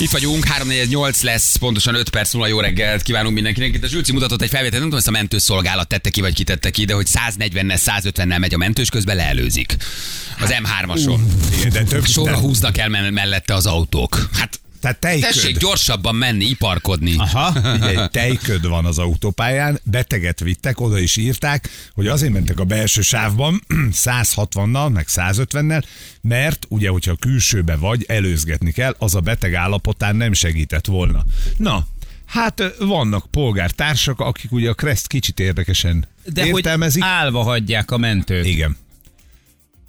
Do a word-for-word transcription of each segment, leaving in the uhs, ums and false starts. Itt vagyunk, három negyvennyolc lesz, pontosan öt perc múlva. Jó reggelt kívánunk mindenkinek. Itt a Zsülci mutatott egy felvételt, nem tudom, ezt a mentőszolgálat tette ki, vagy kitette ki, de hogy száznegyvennel, százötvennel megy a mentős, közben leelőzik. Az em hármason. Uh, Sorra húznak el mellette az autók. Hát, tehát tejköd. Tessék gyorsabban menni, iparkodni. Aha, ugye, tejköd van az autópályán, beteget vittek, oda is írták, hogy azért mentek a belső sávban száz hatvannal, meg száz ötvennel, mert ugye, hogyha külsőbe vagy, előzgetni kell, az a beteg állapotán nem segített volna. Na, hát vannak polgártársak, akik ugye a Kreszt kicsit érdekesen de értelmezik. De hogy állva hagyják a mentőt. Igen.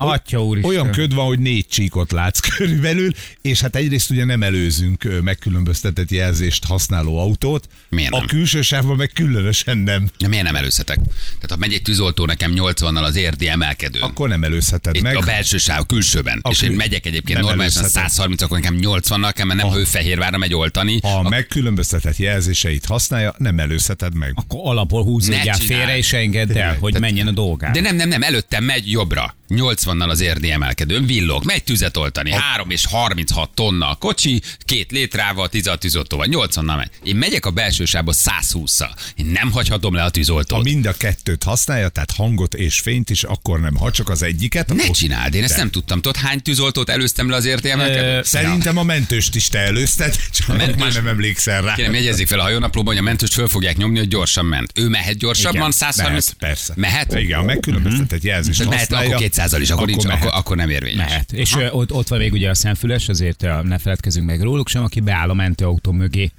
Atya úristen. Olyan köd van, hogy négy csíkot látsz körülbelül, és hát egyrészt ugye nem előzünk megkülönböztetett jelzést használó autót. Miért nem? A külső sávban meg különösen nem. De miért nem előzhetek? Tehát ha megy egy tűzoltó nekem nyolcvannal az érdi emelkedőn. Akkor nem előzheted itt meg. A belső sáv, külsőben. A és kül... én megyek egyébként nem normálisan százharminc, akkor nekem nyolcvannal kell, mert nem Hőfehérvárra megy oltani. Ha a megkülönböztetett jelzéseit használja, nem előzheted meg. Akkor alapból húzódjál félre és engedd el, hogy tehát... menjen a dolgán. De nem, nem, nem, előttem megy jobbra. nyolcvannal az érdi emelkedőn, villog, megy tüzet oltani, három és harminchat tonna a kocsi, két létrával, tíz a tűzoltóval, nyolcvannal megy. Én megyek a belső sávba száz hússzal. Én nem hagyhatom le a tűzoltót. Ha mind a kettőt használja, tehát hangot és fényt is, akkor nem. Ha csak az egyiket, ne csináld, én ezt nem tudtam. Tudod, hány tűzoltót előztem le az érdi emelkedőn? Szerintem a mentőst is te előzted, csak már nem emlékszel rá. Kérem, jegyezzék fel a hajónaplóban, hogy a mentőst föl fogják nyomni, hogy gyorsan ment. Ő mehet gyorsabban, száz harminc. Persze. Mehet? Igen, a megkülönböztetett jelzést használja. Százal is, akkor, akkor, nincs, akkor, akkor nem érvényes. Mehet. És ha? ott, ott van még ugye a szemfüles, azért ne feledkezzünk meg róluk sem, aki beáll a mentőautó mögé.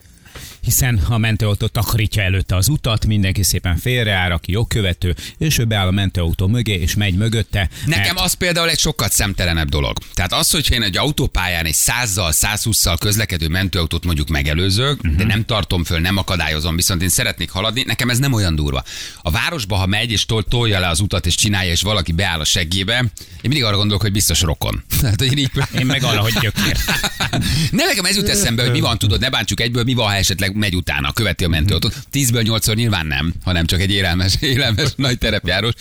Hiszen a mentőautó takarítja előtte az utat, mindenki szépen félreáll, aki jogkövető, és ő beáll a mentőautó mögé, és megy mögötte. Nekem mert... az például egy sokkal szemtelenebb dolog. Tehát az, hogyha én egy autópályán egy százzal, százhússzal közlekedő mentőautót mondjuk megelőzök, uh-huh. de nem tartom föl, nem akadályozom, viszont én szeretnék haladni, nekem ez nem olyan durva. A városba, ha megy és tol- tolja le az utat, és csinálja, és valaki beáll a seggébe, én mindig arra gondolok, hogy biztos rokon. Tehát, hogy én, így... én meg arra, hogy gyökér. Ne, nekem ez jut eszembe, hogy mi van, tudod, ne bántsuk egyből, mi van, ha esetleg megy utána, követi a mentőautót. Tízből nyolcszor nyilván nem, hanem csak egy élelmes, élelmes nagy terepjárós.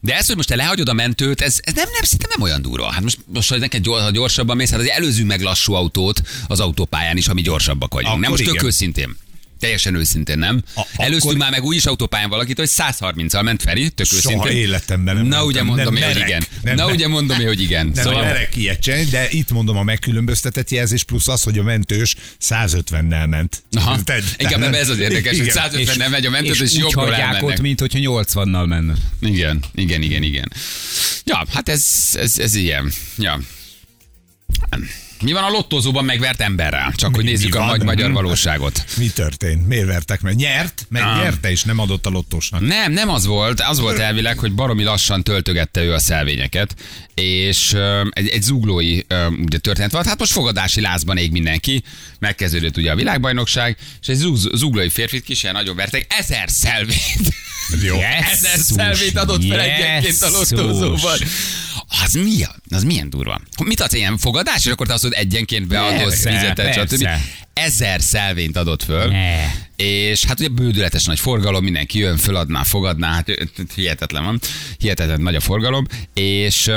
De ez, hogy most te lehagyod a mentőt, ez, ez nem, nem, szinte nem olyan durva. Hát most, most hogy neked gyors, ha gyorsabban mész, hát azért előzzünk meg lassú autót az autópályán is, ha mi gyorsabbak vagyunk. Akkor nem most tök őszintén. Teljesen őszintén, nem? A, Előztünk akkor... már meg úgyis autópályán valakit, hogy száz harminccal ment Feri, tök soha őszintén. Soha életemben nem. Na ugye mondom én, hogy igen. Nem, Na ugye mondom én, hogy igen. Nem szóval... merek ilyet csinálni, de itt mondom a megkülönböztetett jelzés, plusz az, hogy a mentős száz ötvennel ment. Aha. Te, te, igen, mert ez az érdekes, igen. Hogy száz ötvennel megy a mentős, és, és jobbról elmennek. Ott, mint hogyha nyolcvannal menne. Igen, igen, igen, igen. Ja, hát ez, ez, ez ilyen. Ja. Mi van a lottózóban megvert emberrel? Csak mi, hogy nézzük a van? Nagy magyar valóságot. Mi történt? Miért vertek meg? Nyert? Meg ah. nyerte is, nem adott a lottósnak. Nem, nem az volt. Az volt elvileg, hogy baromi lassan töltögette ő a szelvényeket, és um, egy, egy zuglói um, ugye, történet volt. Hát most fogadási lázban ég mindenki. Megkezdődött ugye a világbajnokság, és egy zuglói férfit kísérően nagyon vertek. Ezer szelvényt. Jó. Ezer szelvényt adott fel egyenként a lottózóban. Az milyen? Az milyen durva? Mit adsz ilyen fogadás, és akkor te azt mondod, egyenként beadsz fizetet, stb. Ezer szelvényt adott föl, ne. És hát ugye bődületes nagy forgalom, mindenki jön, föladná, fogadná, hát hihetetlen van, hihetetlen nagy a forgalom, és...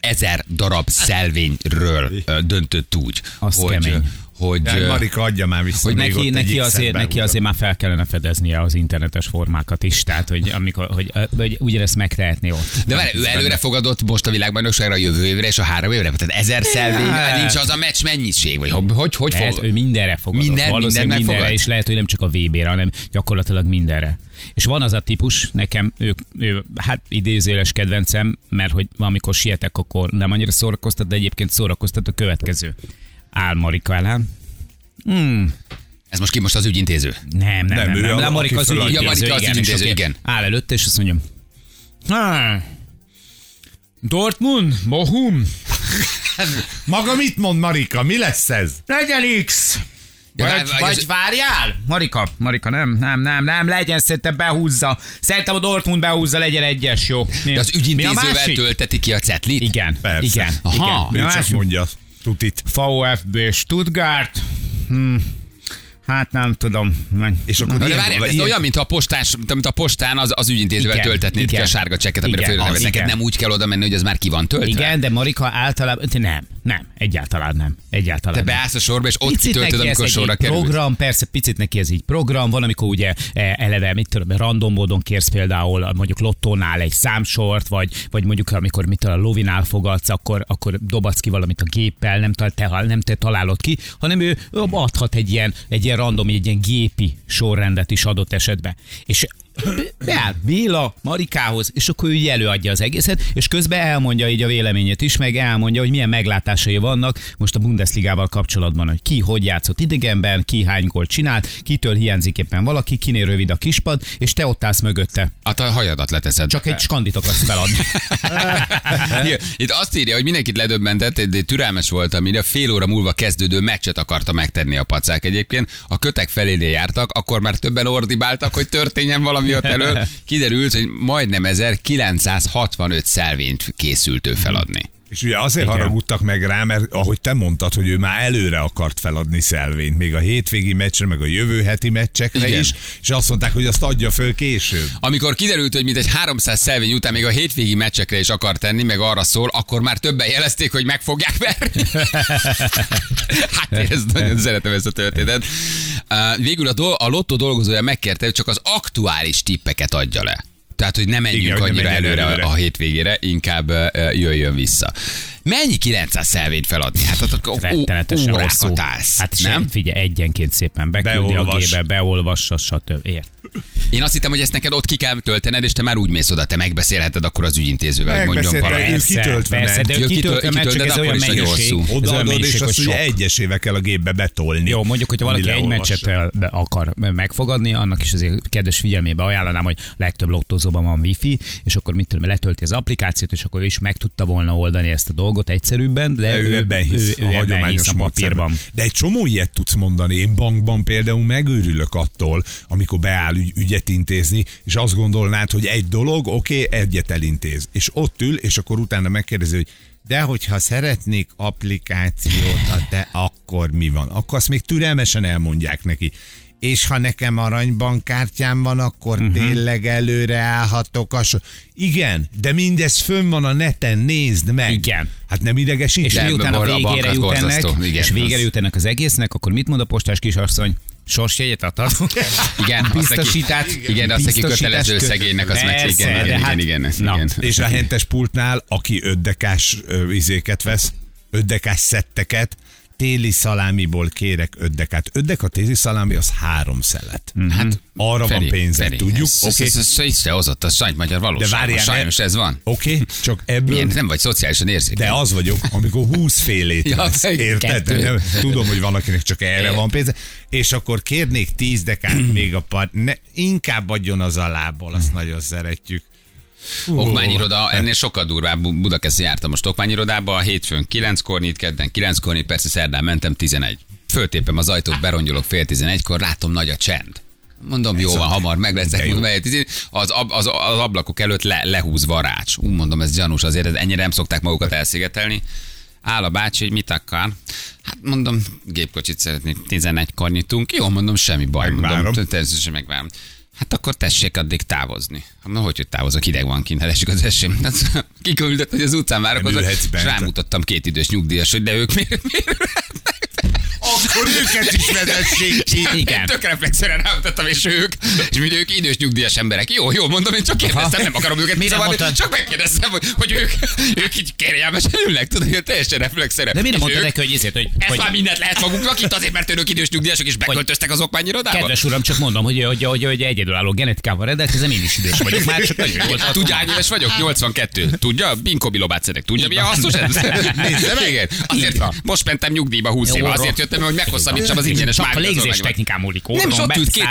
ezer darab szelvényről döntött úgy, az hogy... Kemény. Hogy ja, Marika adja már vissza, hogy neki, neki, azért, neki azért már fel kellene fedeznie az internetes formákat is, tehát hogy, amikor, hogy, hogy ugyanezt megtehetné ott. De várj, ő előre fogadott most a világbajnokságra a jövő évre és a három évre, tehát ezer szelvény, ja. Nincs az a meccs mennyiség, vagy hogy, hogy, hogy lehet, fog... Ő mindenre fogadott, minden, valószínűleg mindenre, mindenre és lehet, hogy nem csak a vé bére, hanem gyakorlatilag mindenre. És van az a típus, nekem ő, ő hát idézőjeles kedvencem, mert hogy amikor sietek, akkor nem annyira szórakoztat, de egyébként szórakoztat a következő. Áll Marika elám. Hmm. Ez most ki most az ügyintéző? Nem, nem, nem. nem, nem Marika az ügyintéző, ja, Marika az igen, ügyintéző igen. igen. Áll előtte, és azt mondjam. Há. Dortmund, Bochum. Maga mit mond, Marika? Mi lesz ez? Legyen X. Ja, vagy, vagy, vagy várjál? Marika, Marika, nem, nem, nem, nem, legyen, szerintem behúzza. Szerintem a Dortmund behúzza, legyen egyes, jó. De az ügyintézővel tölteti ki a cetlit? Igen, persze. igen. Aha, igen. Mi csak mondja. Tutit. VfB Stuttgart. Hm. Hát nem tudom. Meg... És akkor de várj, ez olyan, mintha a postás, mint a postán az, az ügyintézővel igen, töltetnéd igen, ki a sárga csekket, amire fölülnevet. Neked nem úgy kell oda menni, hogy ez már ki van töltve. Igen, de Marika általában... Nem, nem, egyáltalán nem. Egyáltalán te nem. Beállsz a sorba, és ott picit kitöltöd, amikor sorra kerül. Program, persze, picit neki ez így program. Van, amikor ugye eleve, mit tudom, random módon kérsz például mondjuk lottónál egy számsort, vagy, vagy mondjuk amikor mit a lovinál fogadsz, akkor, akkor dobadsz ki valamit a géppel, nem te, nem te találod ki, hanem ő adhat egy ilyen, egy ilyen random, egy ilyen gépi sorrendet is adott esetben. És beáll Béla Marikához, és akkor ő előadja az egészet, és közben elmondja így a véleményét is, meg elmondja, hogy milyen meglátásai vannak most a Bundesligával kapcsolatban, hogy ki hogy játszott idegenben, ki hány gólt csinált, kitől hiányzik éppen valaki, kinél rövid a kispad, és te ott állsz mögötte. Hát a hajadat leteszed. Csak egy skandit akarsz feladni. Itt azt írja, hogy mindenkit ledöbbentett, de türelmes voltam, így a fél óra múlva kezdődő meccset akarta megtenni a pacák egyébként. A kötek felé jártak, akkor már többen ordibáltak, hogy történjen valami. Elől, kiderült, hogy majdnem ezerkilencszázhatvanöt szelvényt készült ő feladni. És ugye azért igen, haragudtak meg rá, mert ahogy te mondtad, hogy ő már előre akart feladni szelvényt, még a hétvégi meccsre, meg a jövő heti meccsekre igen, is, és azt mondták, hogy azt adja föl később. Amikor kiderült, hogy mintegy háromszáz szelvény után még a hétvégi meccsekre is akar tenni, meg arra szól, akkor már többen jelezték, hogy meg fogják verni. Hát én ezt nagyon szeretem, ezt a történetet. Végül a, do- a lottó dolgozója megkérte, hogy csak az aktuális tippeket adja le. Tehát, hogy ne menjünk igen, annyira előre, előre a hétvégére, inkább uh, jöjjön vissza. Mennyi kilencszáz szelvényt feladni? Hát ott rettenetesen rákat állsz. Hát nem? Figyelj, egyenként szépen beküldi a gébe, beolvassa, stb. Ért. Én azt hittem, hogy ezt neked ott ki kell töltened, és te már úgy mész oda, te megbeszélheted akkor az ügyintézővel, hogy mondjon valamit. Persze, de ő kitöltve meg, csak ez olyan mennyiség. Odaadod, és azt ugye egyesével kell a gépbe betolni. Jó, mondjuk, hogyha valaki egy meccset akar megfogadni, annak is azért kedves figyelmébe ajánlanám, hogy legtöbb lottózóban van wifi, és akkor mit tudom, letölti az applikációt, és akkor ő is meg tudta volna oldani ezt a dolgot. Egyszerűbben, de ő, ő ebben hisz, ő, a ő hagyományos hisz a papírban. De egy csomó ilyet tudsz mondani. Én bankban például megőrülök attól, amikor beáll ügy, ügyet intézni, és azt gondolnád, hogy egy dolog, oké, okay, egyet elintéz. És ott ül, és akkor utána megkérdezi, hogy de hogyha szeretnék applikációt, de akkor mi van? Akkor azt még türelmesen elmondják neki. És ha nekem aranybankkártyám van, akkor uh-huh. tényleg előre állhatok. A so... Igen, de mindez fönn van a neten, nézd meg. Igen. Hát nem idegesít. És miután a végére jut ennek, igen, és végére jut ennek az egésznek, akkor mit mond a postás kisasszony? Sorsjegyet adhatunk. Igen, biztosítás. Igen, azt neki kötelező szegénynek, az meg igen, igen, igen, igen. És a hentes pultnál, aki ötdekás izéket vesz, ötdekás szetteket, téli szalámiból kérek öt dekát. Öt deka téli szalámi, az három szelet. Mm-hmm. Hát arra Feri, van pénzed, Feri, tudjuk. Oké, ez hozott a sajt magyar valóság. Sajnos ez van. Oké, okay, csak ebből... Milyen, nem vagy szociálisan érzékeny. De az vagyok, amikor húsz félét ja, lesz, érted? Nem, tudom, hogy van, akinek csak erre van pénze. És akkor kérnék tíz dekát még a part. Ne, inkább adjon az a lábból, azt nagyon szeretjük. Uh, Okmányiroda, ennél sokkal durvább. Budakeszi jártam most Okmányirodába, a hétfőn kilenckor nyit, kedden kilenckor nyit, persze szerdán mentem tizenegy. Föltépem az ajtót, berongyolok fél tizenegykor, látom nagy a csend. Mondom, ez jó van, hamar meg leszek, mondom, az, ab, az, az ablakok előtt le, lehúzva a rács. Ú, mondom, ez gyanús azért, ez ennyire nem szokták magukat elszigetelni. Áll a bácsi, hogy mit akar? Hát mondom, gépkocsit szeretnék, tizenegykor nyitunk. Jó, mondom, semmi baj, megvárom. Mondom, természetesen megvárom. Hát akkor tessék addig távozni. Na, hogy, hogy távozok, hideg van kint, esik az eső. Kiküldött, hogy az utcán várakozok, és rámutattam két idős nyugdíjas, hogy de ők miért ülhetnek. Akkor őket is vezessék ki. Igen. Én tök reflexzően rámutattam, és ők, és mind ők idős nyugdíjas emberek. Jó, jó, mondom, én csak kérdeztem, nem akarom őket kizavarni, csak megkérdeztem, hogy, hogy ők, ők így kérjelmesen ülnek, tudod, hogy teljesen reflexzően. De mi nem mondtad neki, hogy ezért, hogy... Ez hogy... már mindent lehet magunknak itt azért, mert önök idős nyugdíjasok, és beköltöztek az Okmányirodába. Kedves uram, csak mondom, hogy, hogy, hogy, hogy egyedülálló genetikával rendelkezem, én is idős vagyok már, csak nagyon jól tartom. Tudja, hány éves vagyok? nyolcvankettő. Tudja, Binko Bilobát szedek. Tudja, mi a hasznos ez? Nézze meg, azért most mentem nyugdíjba húsz éve, azért jöttem, hogy meghosszabbítsam az ingyenes mágazon. Csak a légzés technikán múlik. Nem, ott ült két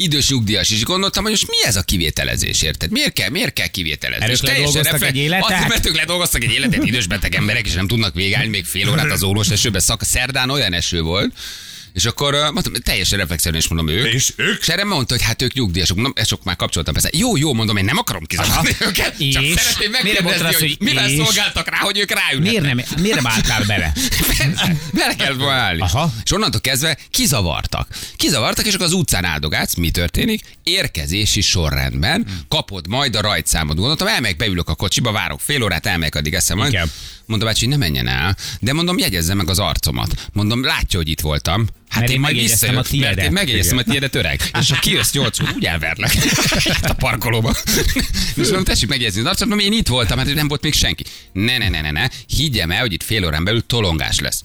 idős nyugdíjas is. Gondoltam, hogy most mi ez a kivételezés, érted? Miért kell, miért kell kivételezni? És teljesen egy életet. Azért, mert ők ledolgoztak egy életet, idős beteg emberek, és nem tudnak végállni, még fél órát az órós esőben szak. Szerdán olyan eső volt, És akkor mondtam, teljesen reflexzerűen is mondom ők. És ők? És erre mondta, hogy hát ők nyugdíjasok. Mondom, ezt sok már kapcsoltam persze. Jó, jó, mondom, én nem akarom kizavarni őket. Csak és? Szeretném megkérdezni, az, hogy mivel és? Szolgáltak rá, hogy ők ráülnek. Miért, miért nem álltál bele? Bele kellett volna állni. Aha. És onnantól kezdve kizavartak. Kizavartak, és akkor az utcán áldogálsz, mi történik? Érkezési sorrendben kapod majd a rajtszámod. Gondoltam, elmegyek, beülök a kocsiba, várok fél órát, elmegyek, addig eszem majd. Mondom, bácsi, ne menjen el, de mondom, jegyezze meg az arcomat. Mondom, látja, hogy itt voltam. Hát mert én, én majd visszajön, mert én megjegyeztem a tiédet, öreg. És ha kijössz nyolcon, úgy elverlek. Itt a parkolóban. És mondom, tessék megjegyezni az arcot, mondom, én itt voltam, hát nem volt még senki. Ne, ne, ne, ne, ne. Higgyem el, hogy itt fél órán belül tolongás lesz.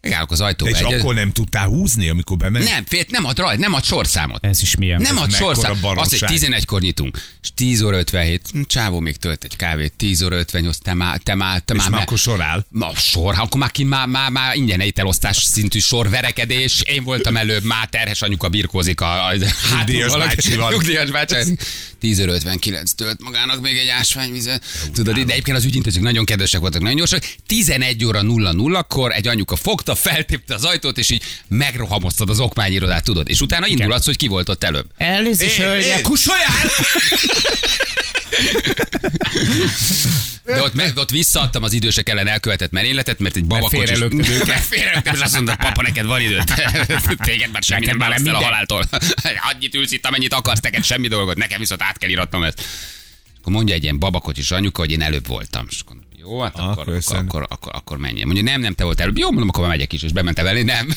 Megállok az ajtóba. És akkor nem tudtál húzni, amikor bementél? Nem, fél, nem ad rajt, nem ad sorszámot. Ez is milyen. Nem ad sorszámot. Azt, hogy tizenegykor nyitunk. És tíz óra ötvenhét, csávó még tölt egy kávét, tíz óra ötvennyolc, te már, te már, te és már. És már akkor sor áll? Ma sor, akkor már ki, már, már, már ingyen ételosztás szintű sorverekedés. Én voltam előbb, már terhes anyuka birkózik a, a hátulval. Valaki, nyugdíjas bácsi. tíz óra ötvenkilenc tölt magának még egy ásványvizet. Tudod, de egyébként az ügyintézők nagyon kedvesek voltak, nagyon gyorsak. tizenegy óra nulla nullakor egy anyuka fogta, feltépte az ajtót, és így megrohamoztad az okmányirodát, tudod. És utána indulhatsz, hogy ki volt ott előbb. Elnézést, hölgyek, kusoljál! De ott, meg, ott visszaadtam az idősek ellen elkövetett merényletet, mert egy babakocsis... Félrelökted őket. Félrelökted, és azt mondta, papa, neked van időt. Téged már semmi nem válaszol a haláltól. Annyit ülsz itt, amennyit akarsz, neked semmi dolgot. Nekem viszont át kell iratnom ezt. Akkor mondja egy ilyen babakocsis anyuka, hogy én előbb voltam. Jó, hát ah, akkor, akkor, akkor, akkor, akkor menjen. Mondja, nem, nem, te voltál előbb. Jó, mondom, akkor már megyek is, és bementem elé. Nem.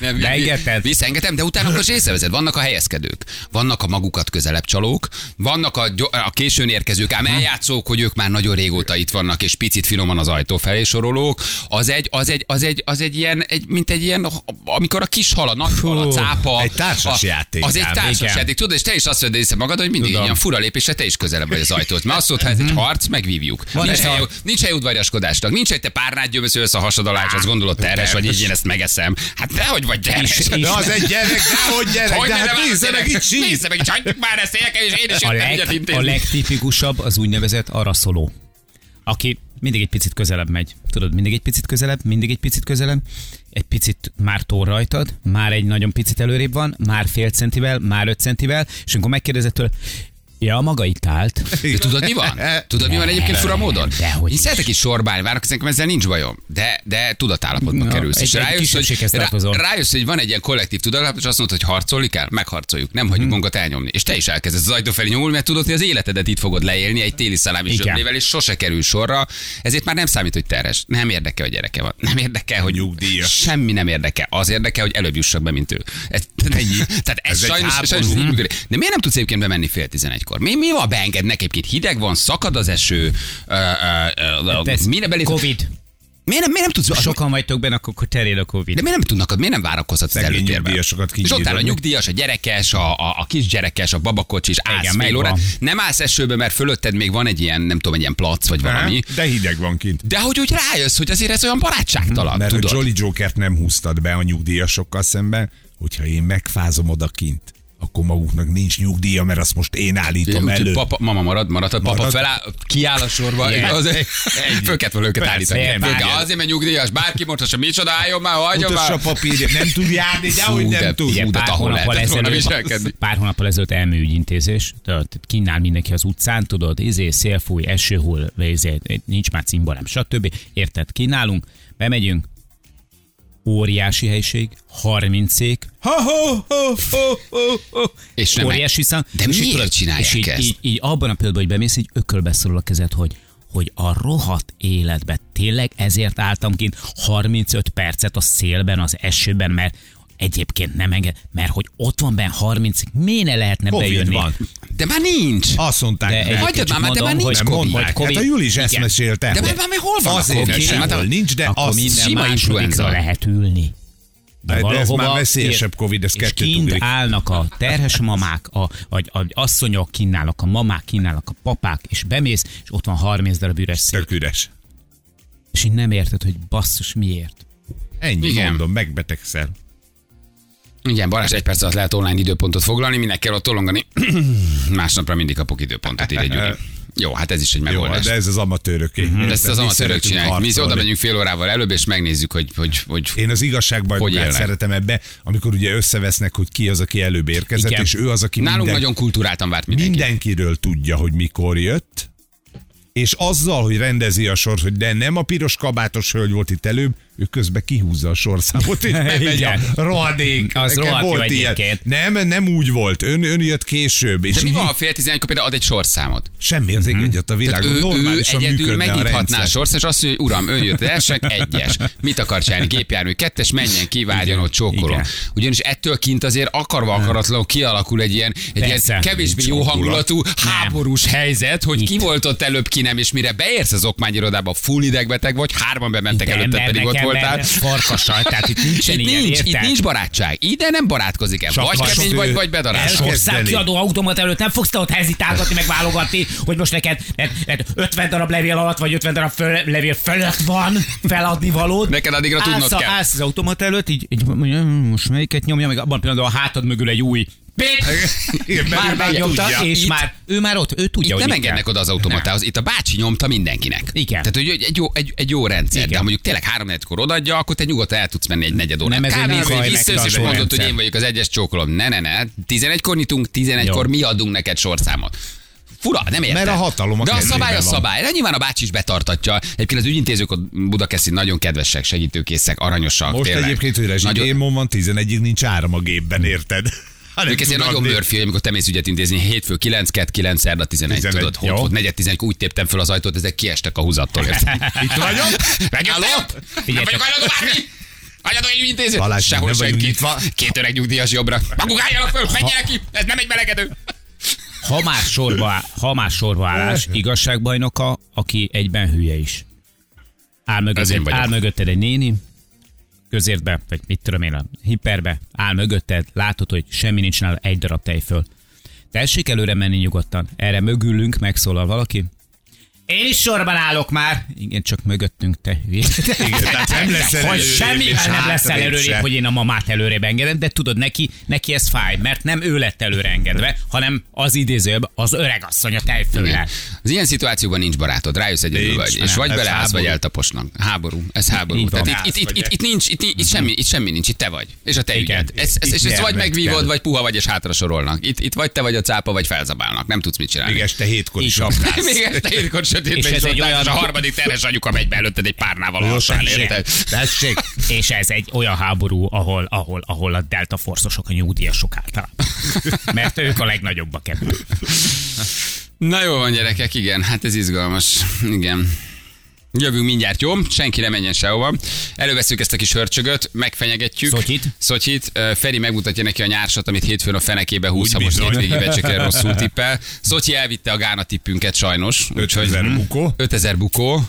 nem Beengedted. Visszaengedtem, de utána akkor is észrevezed. Vannak a helyezkedők, vannak a magukat közelebb csalók, vannak a, a későn érkezők, ám eljátszók, hogy ők már nagyon régóta itt vannak, és picit finoman az ajtó felé sorolók. Az egy, az egy, az egy, az egy ilyen, egy, mint egy ilyen, amikor a kis hal, a nagy hal, a cápa. Egy társas a, játék. Az egy társas igen. játék. Tudod, és te is azt vedd észre magad, hogy mindig Tudom. Ilyen fura lépésre te is közelebb vagy az ajtót. Mert azt mondta, ez egy harc, megvívjuk. Van nincs, hely, nincs hely udvariaskodásnak, nincs egy te párnát gyömöszölsz a hasad alá, azt gondolod terhes vagy, így én ezt megeszem. Hát nehogy vagy terhes. Is, de az egy gyerek, nehogy gyerek, hogy de hát nézze meg itt sír. Nézze meg, hagyjuk már ezt élkel, és én is a leg, egyet intézni. A legtipikusabb az úgynevezett araszoló, aki mindig egy picit közelebb megy. Tudod, mindig egy picit közelebb, mindig egy picit közelebb, egy picit már tol rajtad, már egy nagyon picit előrébb van, már fél centivel, már öt centivel, és amikor megkérdezed tőle, ja, maga itt állt. De tudod, mi van? Tudod, mi van egyébként fura módon? Én szeretek is sorbálni, várok, szerintem ezzel nincs bajom. De, de tudatállapotban no, kerülsz. Egy, és rájössz, hogy, rá, rájössz, hogy van egy ilyen kollektív tudatállapot, és azt mondod, hogy harcolni kell, megharcoljuk, nem hagyjuk hmm. magunkat elnyomni. És te is elkezdesz az ajtó felé nyomulni, mert tudod, hogy az életedet itt fogod leélni egy téli szalámi zsöblével, és sose kerül sorra. Ezért már nem számít, hogy terhes. Nem érdekel, hogy gyereke van. Nem érdekel, hogy nyugdíjas. Semmi nem érdekel. Az érdekel, hogy előbb jussak be, mint ő. Ez, tehát ez, ez sajnos, sajnos de miért nem tudsz egyébként bemenni fél tizenegykor? Mi, mi van, beengednek egyébként? Hideg van, szakad az eső. Uh, uh, uh, uh, mire belé... Covid. Miért nem, miért nem tudsz... Sokan vagytok benne, akkor terjed a Covid. De miért nem tudnak, miért nem várakozhatsz az előtérben? És ott áll a nyugdíjas, a gyerekes, a, a, a kisgyerekes, a babakocsis, állsz fél órát. Nem állsz esőbe, mert fölötted még van egy ilyen, nem tudom, egy ilyen plac, vagy valami. De hideg van kint. De hogy úgy rájössz, hogy azért ez olyan barátságtalan. Mert tudod? A Jolly Jokert nem húztad be a nyugdíjasokkal szemben, hogyha én megfázom oda kint, akkor maguknak nincs nyugdíja, mert azt most én állítom elő. Papa, mama marad, marad, marad. Papa feláll, kiáll a sorba, föl kellett volna őket állítani. Azért, mert nyugdíjas, bárki mondhassa, micsoda, álljon már, hagyjon már. Utassa papírja, nem tud járni, de ahogy nem tud. Pár hónappal ezelőtt, pár hónappal ezelőtt elműügyintézés, kínál mindenki az utcán, tudod, izé, szélfúj, eső, hol, nincs már cimbalám, stb. Érted, kínálunk, bemegyünk, óriási helyiség, harminc szék, és óriási szám. De és miért csinálják így, ezt? Így, így abban a pillanatban, hogy bemész, így ökölbe szorul a kezed, hogy, hogy a rohadt életben tényleg ezért álltam kint harmincöt percet a szélben, az esőben, mert egyébként nem enged, mert hogy ott van benne harminc, miért ne lehetne COVID bejönni? Van. De már nincs. Azt mondták. De már, mondom, de már nincs Covid. Covid. Hát a Juli is ezt mesélte. De már, már hol van azért Covid? Sehol hát, nincs, de akkor az sima influenza lehet ülni. De, de ez már veszélyesebb Covid, ez kettőt ugrik. És kint állnak a terhes mamák, a, a, a asszonyok kínálnak, a mamák kínálnak, a papák, és bemész, és ott van harminc darab üres szék. Tök üres. És így nem érted, hogy basszus miért. Ennyi, igen. Mondom, megbetegszel. Igen, Balázs, egy perc alatt lehet online időpontot foglalni, minek kell ott tolongani. Másnapra mindig kapok időpontot, ide Gyuri. Jó, hát ez is egy megoldás. Jó, de ez az amatőröké. Mm-hmm. Ezt az amatőrök csinálják. Mi oda megyünk fél órával előbb, és megnézzük, hogy hogy, hogy én az igazságbajnokát szeretem ebbe, amikor ugye összevesznek, hogy ki az, aki előbb érkezett, igen, és ő az, aki nálunk minden... nagyon kultúráltan várt mindenki. Mindenkiről tudja, hogy mikor jött, és azzal, hogy rendezi a sort, hogy de nem a piros kabátos hölgy volt itt előbb, ő közben kihúzza a sorszámot, és bemegy a rohadék. Az rohadt jó egyébként. Nem, nem úgy volt. Ön, ön jött később. És de mi van, ha fél tizenegykor például ad egy sorszámot? Semmi, az hmm. egyet a világon. Ő, normálisan ő egyedül megnyithatná a sorszámot, és azt mondja, hogy uram, ön jött első, egyes. Mit akar csinálni? Gépjármű kettes, menjen ki, várjon, ott csókolom. Ugyanis ettől kint azért akarva akaratlanul kialakul egy ilyen, egy ilyen kevésbé jó hangulatú, háborús helyzet, hogy ki volt ott előbb, ki nem, és mire beérsz az okmányirodába, full idegbeteg vagy, hárman bementek előtte, pedig ott voltál. Farkassal, tehát itt nincsen itt ilyen, nincs, itt nincs barátság. Ide nem barátkozik el. Csak vagy kemény vagy, vagy bedarás. Országkiadó automat előtt nem fogsz te ott hezitálgatni, meg válogatni, hogy most neked ötven darab levél alatt, vagy ötven darab föl, levél fölött van feladni valód. Neked addigra tudnod állsz a, kell. Állsz az automat előtt, így, így most melyiket nyomja, meg abban pillanatban a hátad mögül egy új Pécs! Már megnyomta, és itt, már, ő már ott, ő tudja, hogy nem engednek oda az automatához, itt a bácsi nyomta mindenkinek. Igen. Tehát, hogy egy jó, egy, egy jó rendszer, igen, de ha mondjuk tényleg három-negyedkor odaadja, akkor te nyugodtan el tudsz menni egy negyed órát. Kávézni visszajössz, és mondod, hogy én vagyok az egyes csókolom. Ne, ne, ne, tizenegykor nyitunk, tizenegykor mi adunk neked sorszámot. Fura, nem értem. Mert a hatalom a de a szabály a szabály. De nyilván a bácsi is betartatja. Egyébként az ügyintézők ott Budakeszin nagyon kedvesek, segítőkészek, aranyosak. Most tényleg egyébként, hogy rezsidémon van, tizenegyig nincs áram a gépben, érted? Ők ezért nagyon mörfi, amikor te mész ügyet intézni, hétfő kilenc, kettő, kilenc, szerda tizenegy, tudod, hol volt, negyed tizenegy, úgy téptem föl az ajtót, ezek kiestek a húzattól. Itt vagyok? Megálló? Nem vagyok hajlandó várni? Hajlandó egy ügyintéző? Sehol senki. Két öreg nyugdíjas jobbra. Maguk álljanak föl, menjenek ki, ez nem egy melegedő. Ha már sorba, ha már sorba állás, igazságbajnoka, aki egyben hülye is. Áll mögötted, áll mögötted egy néni, közértbe, vagy mit tudom én, a hiperbe, áll mögötted, látod, hogy semmi nincs nála, egy darab tej föl. Tessék előre menni nyugodtan. Erre mögülünk megszólal valaki. Én is sorban állok már. Igen, csak mögöttünk, te hülyé. Hogy semmi nem lesz előrébb, hogy én a mamát előrébb engedem, de tudod, neki, neki ez fáj, mert nem ő lett előre engedve, hanem az idézőbb, az öregasszony a tejfőlel. Az ilyen szituációban nincs barátod, rájössz egyedül vagy, és vagy beleállsz, vagy eltaposnak. Háború, ez háború. Tehát itt, itt, itt, itt nincs, itt, itt, semmi, itt semmi nincs, itt te vagy, és a te ügyed. Ez, ez, és ezt vagy megvívod, vagy puha vagy, és hátra sorolnak. Itt, itt vagy te vagy a cápa, vagy felzabálnak, nem tudsz mit csinálni. Még este hétkor is abrázsz. Még este hétkor és ez egy olyan... a harmadik teres anyuka megy be előtted egy párnával alassán, érted? És ez egy olyan háború, ahol, ahol, ahol a delta forszosok, a nyugdíjasok általában. Mert ők a legnagyobbak ebből. Na jó van, gyerekek, igen, hát ez izgalmas. Igen. Jövünk mindjárt, jó? Senki nem menjen sehova. Előveszünk ezt a kis hörcsögöt, megfenyegetjük. Szotyit. Szotyit. Feri megmutatja neki a nyársat, amit hétfőn a fenekébe húzza, most hétvégébe csak el rosszul tippel. Szotyi elvitte a gána tippünket sajnos. ötezer bukó. ötezer bukó.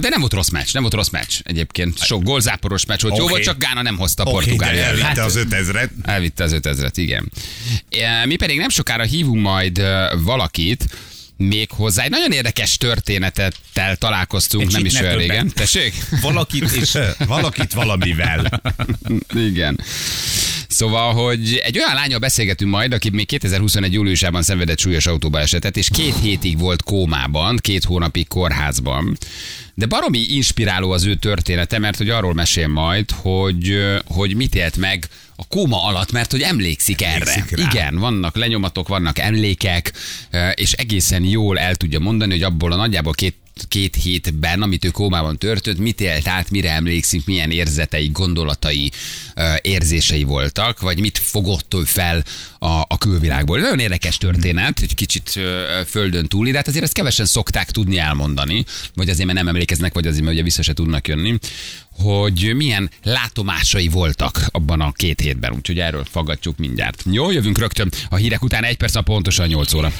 De nem volt rossz meccs, nem volt rossz meccs egyébként. Sok gólzáporos meccs volt, okay. Jó volt, csak Gána nem hozta okay, Portugália. Elvitte hát, az ötezret. Elvitte az ötezret, igen. Mi pedig nem sokára hívunk majd valakit, még hozzá egy nagyon érdekes történetettel találkoztunk, és nem is olyan régen. Tessék? Valakit is. Valakit valamivel. Igen. Szóval, hogy egy olyan lányal beszélgetünk majd, aki még kétezer-huszonegy júliusában szenvedett súlyos autóbalesetet, és két hétig volt kómában, két hónapig kórházban. De baromi inspiráló az ő története, mert hogy arról mesél majd, hogy, hogy mit élt meg a kóma alatt, mert hogy emlékszik, emlékszik erre. Rá. Igen, vannak lenyomatok, vannak emlékek, és egészen jól el tudja mondani, hogy abból a nagyjából két két hétben, amit ő kómában történt, mit élt át, mire emlékszik, milyen érzetei, gondolatai, érzései voltak, vagy mit fogott ő fel a, a külvilágból. Nagyon érdekes történet, egy kicsit földön túli, de hát azért ezt kevesen szokták tudni elmondani, vagy azért, mert nem emlékeznek, vagy azért, mert ugye vissza se tudnak jönni, hogy milyen látomásai voltak abban a két hétben, úgyhogy erről faggatjuk mindjárt. Jó, jövünk rögtön a hírek után, egy perc, pontosan nyolc óra.